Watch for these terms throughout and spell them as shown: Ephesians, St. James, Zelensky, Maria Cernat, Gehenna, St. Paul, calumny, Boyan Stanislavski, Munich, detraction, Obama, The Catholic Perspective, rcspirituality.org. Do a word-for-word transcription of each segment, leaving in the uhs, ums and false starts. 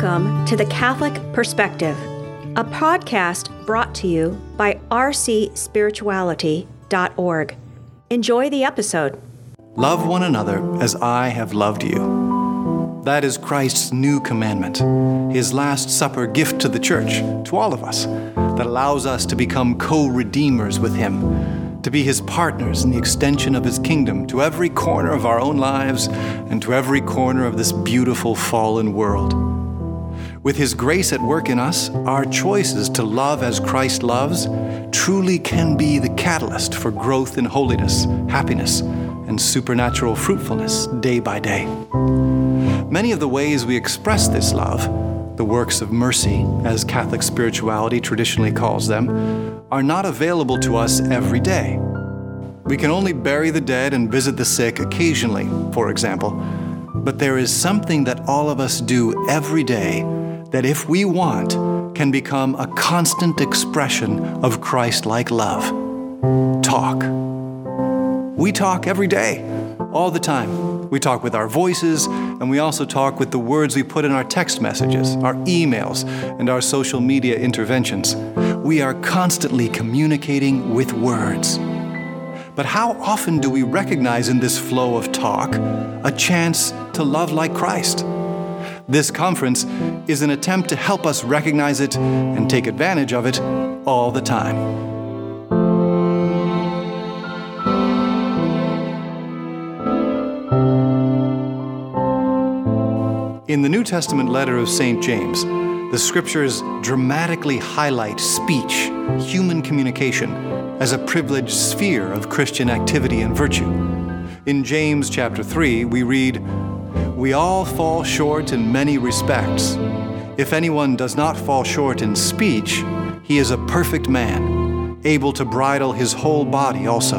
Welcome to The Catholic Perspective, a podcast brought to you by r c spirituality dot org. Enjoy the episode. Love one another as I have loved you. That is Christ's new commandment, his Last Supper gift to the Church, to all of us, that allows us to become co-redeemers with him, to be his partners in the extension of his kingdom to every corner of our own lives and to every corner of this beautiful fallen world. With his grace at work in us, our choices to love as Christ loves truly can be the catalyst for growth in holiness, happiness, and supernatural fruitfulness day by day. Many of the ways we express this love, the works of mercy, as Catholic spirituality traditionally calls them, are not available to us every day. We can only bury the dead and visit the sick occasionally, for example, but there is something that all of us do every day that, if we want, can become a constant expression of Christ-like love. Talk. We talk every day, all the time. We talk with our voices, and we also talk with the words we put in our text messages, our emails, and our social media interventions. We are constantly communicating with words. But how often do we recognize in this flow of talk a chance to love like Christ? This conference is an attempt to help us recognize it and take advantage of it all the time. In the New Testament letter of Saint James, the scriptures dramatically highlight speech, human communication, as a privileged sphere of Christian activity and virtue. In James chapter three, we read, "We all fall short in many respects. If anyone does not fall short in speech, he is a perfect man, able to bridle his whole body also."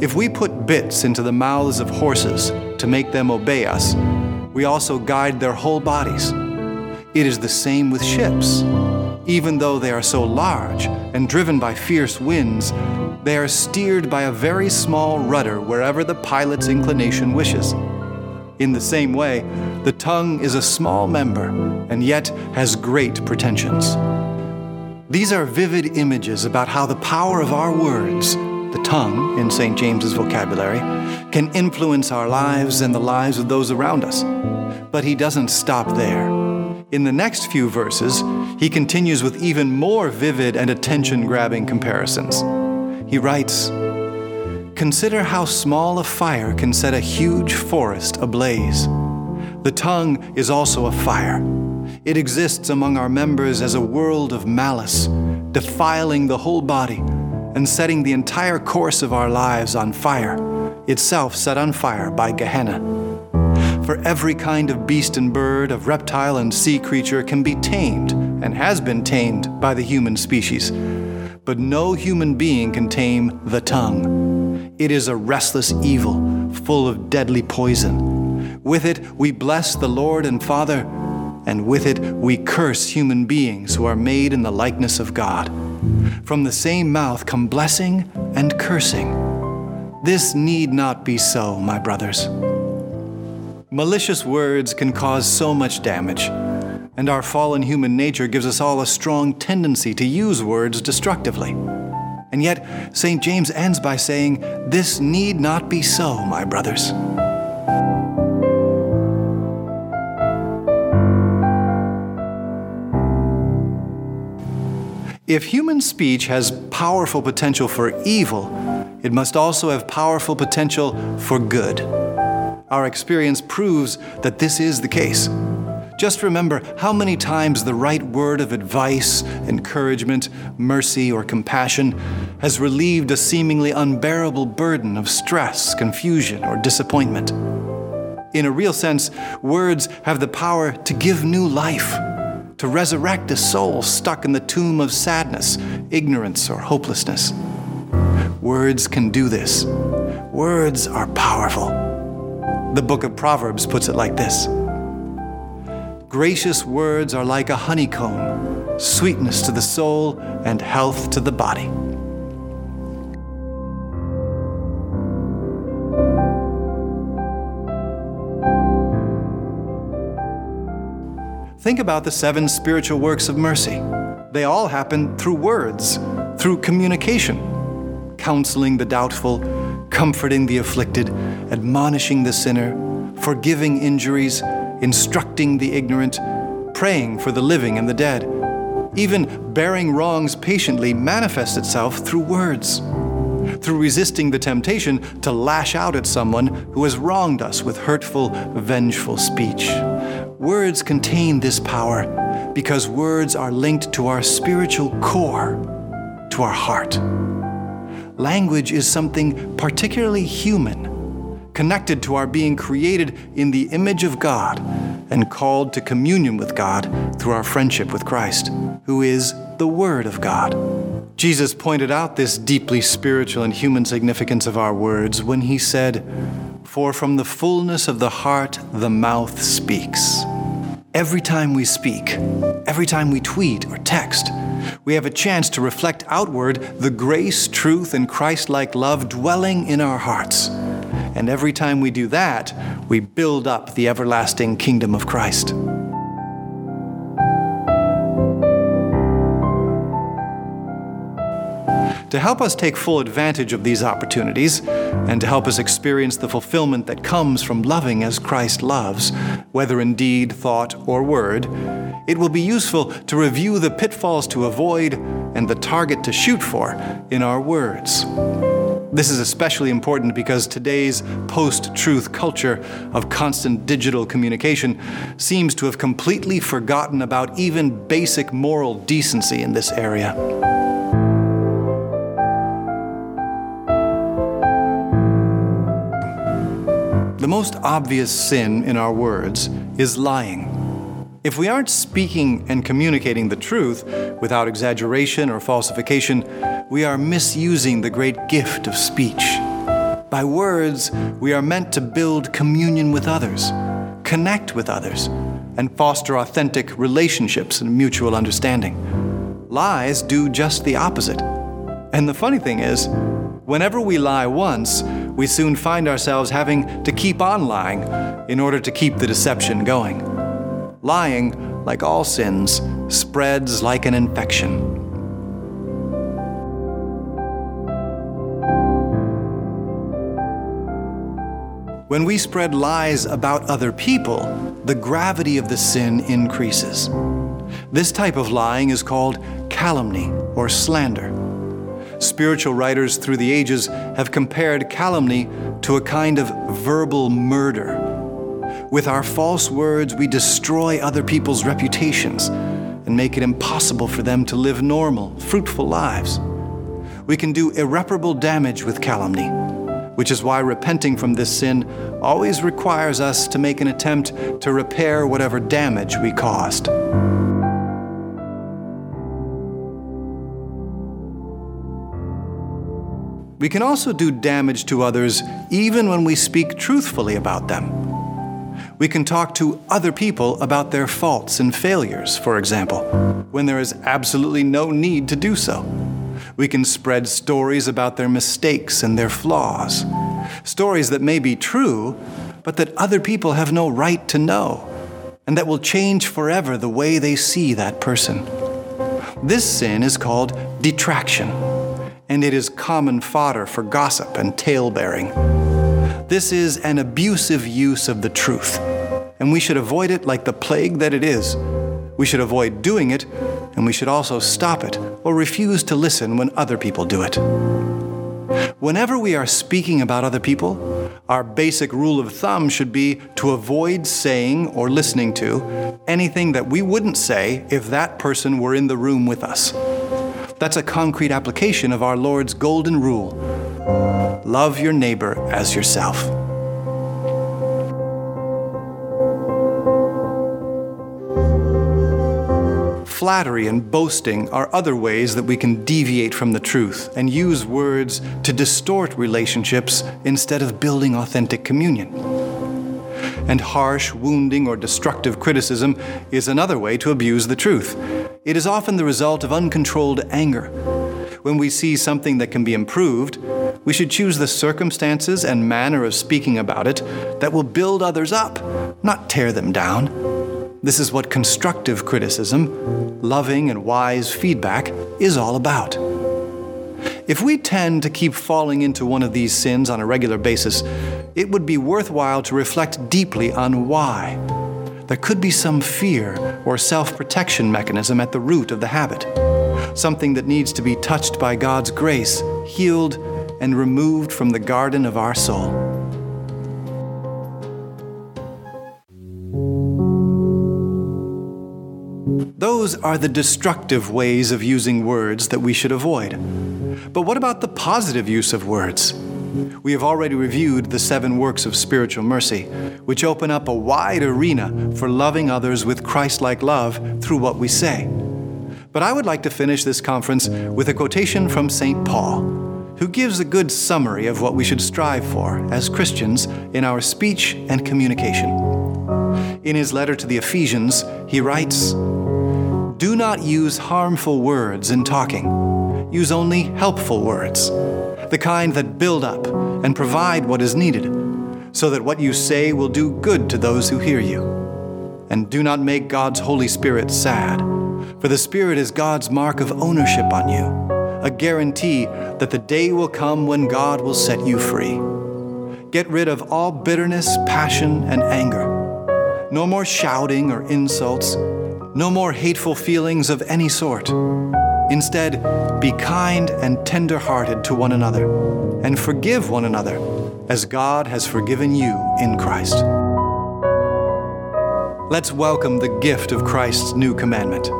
If we put bits into the mouths of horses to make them obey us, we also guide their whole bodies. It is the same with ships. Even though they are so large and driven by fierce winds, they are steered by a very small rudder wherever the pilot's inclination wishes. In the same way, the tongue is a small member and yet has great pretensions. These are vivid images about how the power of our words, the tongue, in Saint James's vocabulary, can influence our lives and the lives of those around us. But he doesn't stop there. In the next few verses, he continues with even more vivid and attention-grabbing comparisons. He writes, "Consider how small a fire can set a huge forest ablaze. The tongue is also a fire. It exists among our members as a world of malice, defiling the whole body, and setting the entire course of our lives on fire, itself set on fire by Gehenna. For every kind of beast and bird, of reptile and sea creature can be tamed and has been tamed by the human species. But no human being can tame the tongue. It is a restless evil, full of deadly poison. With it we bless the Lord and Father, and with it we curse human beings who are made in the likeness of God. From the same mouth come blessing and cursing. This need not be so, my brothers." Malicious words can cause so much damage, and our fallen human nature gives us all a strong tendency to use words destructively. And yet, Saint James ends by saying, "This need not be so, my brothers." If human speech has powerful potential for evil, it must also have powerful potential for good. Our experience proves that this is the case. Just remember how many times the right word of advice, encouragement, mercy, or compassion has relieved a seemingly unbearable burden of stress, confusion, or disappointment. In a real sense, words have the power to give new life, to resurrect a soul stuck in the tomb of sadness, ignorance, or hopelessness. Words can do this. Words are powerful. The book of Proverbs puts it like this, "Gracious words are like a honeycomb, sweetness to the soul and health to the body." Think about the seven spiritual works of mercy. They all happen through words, through communication, counseling the doubtful, comforting the afflicted, admonishing the sinner, forgiving injuries, instructing the ignorant, praying for the living and the dead. Even bearing wrongs patiently manifests itself through words, through resisting the temptation to lash out at someone who has wronged us with hurtful, vengeful speech. Words contain this power because words are linked to our spiritual core, to our heart. Language is something particularly human, connected to our being created in the image of God and called to communion with God through our friendship with Christ, who is the Word of God. Jesus pointed out this deeply spiritual and human significance of our words when he said, "For from the fullness of the heart, the mouth speaks." Every time we speak, every time we tweet or text, we have a chance to reflect outward the grace, truth, and Christ-like love dwelling in our hearts. And every time we do that, we build up the everlasting kingdom of Christ. To help us take full advantage of these opportunities, and to help us experience the fulfillment that comes from loving as Christ loves, whether in deed, thought, or word, it will be useful to review the pitfalls to avoid and the target to shoot for in our words. This is especially important because today's post-truth culture of constant digital communication seems to have completely forgotten about even basic moral decency in this area. The most obvious sin in our words is lying. If we aren't speaking and communicating the truth without exaggeration or falsification, we are misusing the great gift of speech. By words, we are meant to build communion with others, connect with others, and foster authentic relationships and mutual understanding. Lies do just the opposite. And the funny thing is, whenever we lie once, we soon find ourselves having to keep on lying in order to keep the deception going. Lying, like all sins, spreads like an infection. When we spread lies about other people, the gravity of the sin increases. This type of lying is called calumny or slander. Spiritual writers through the ages have compared calumny to a kind of verbal murder. With our false words, we destroy other people's reputations and make it impossible for them to live normal, fruitful lives. We can do irreparable damage with calumny, which is why repenting from this sin always requires us to make an attempt to repair whatever damage we caused. We can also do damage to others even when we speak truthfully about them. We can talk to other people about their faults and failures, for example, when there is absolutely no need to do so. We can spread stories about their mistakes and their flaws, stories that may be true, but that other people have no right to know, and that will change forever the way they see that person. This sin is called detraction, and it is common fodder for gossip and tale-bearing. This is an abusive use of the truth, and we should avoid it like the plague that it is. We should avoid doing it, and we should also stop it or refuse to listen when other people do it. Whenever we are speaking about other people, our basic rule of thumb should be to avoid saying or listening to anything that we wouldn't say if that person were in the room with us. That's a concrete application of our Lord's golden rule. Love your neighbor as yourself. Flattery and boasting are other ways that we can deviate from the truth and use words to distort relationships instead of building authentic communion. And harsh, wounding, or destructive criticism is another way to abuse the truth. It is often the result of uncontrolled anger. When we see something that can be improved, we should choose the circumstances and manner of speaking about it that will build others up, not tear them down. This is what constructive criticism, loving and wise feedback, is all about. If we tend to keep falling into one of these sins on a regular basis, it would be worthwhile to reflect deeply on why. There could be some fear or self-protection mechanism at the root of the habit, something that needs to be touched by God's grace, healed, and removed from the garden of our soul. Those are the destructive ways of using words that we should avoid. But what about the positive use of words? We have already reviewed the seven works of spiritual mercy, which open up a wide arena for loving others with Christ-like love through what we say. But I would like to finish this conference with a quotation from Saint Paul, who gives a good summary of what we should strive for as Christians in our speech and communication. In his letter to the Ephesians, he writes, "Do not use harmful words in talking. Use only helpful words, the kind that build up and provide what is needed, so that what you say will do good to those who hear you. And do not make God's Holy Spirit sad, for the Spirit is God's mark of ownership on you, a guarantee that the day will come when God will set you free. Get rid of all bitterness, passion, and anger. No more shouting or insults. No more hateful feelings of any sort. Instead, be kind and tender-hearted to one another, and forgive one another, as God has forgiven you in Christ." Let's welcome the gift of Christ's new commandment,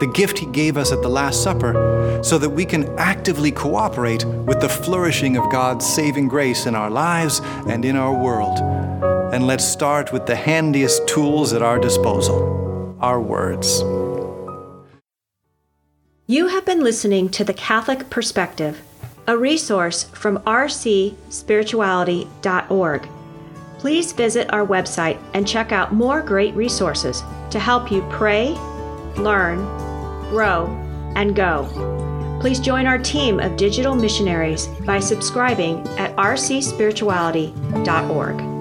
the gift he gave us at the Last Supper, so that we can actively cooperate with the flourishing of God's saving grace in our lives and in our world. And let's start with the handiest tools at our disposal: our words. You have been listening to The Catholic Perspective, a resource from r c spirituality dot org. Please visit our website and check out more great resources to help you pray, learn, grow, and go. Please join our team of digital missionaries by subscribing at r c spirituality dot org.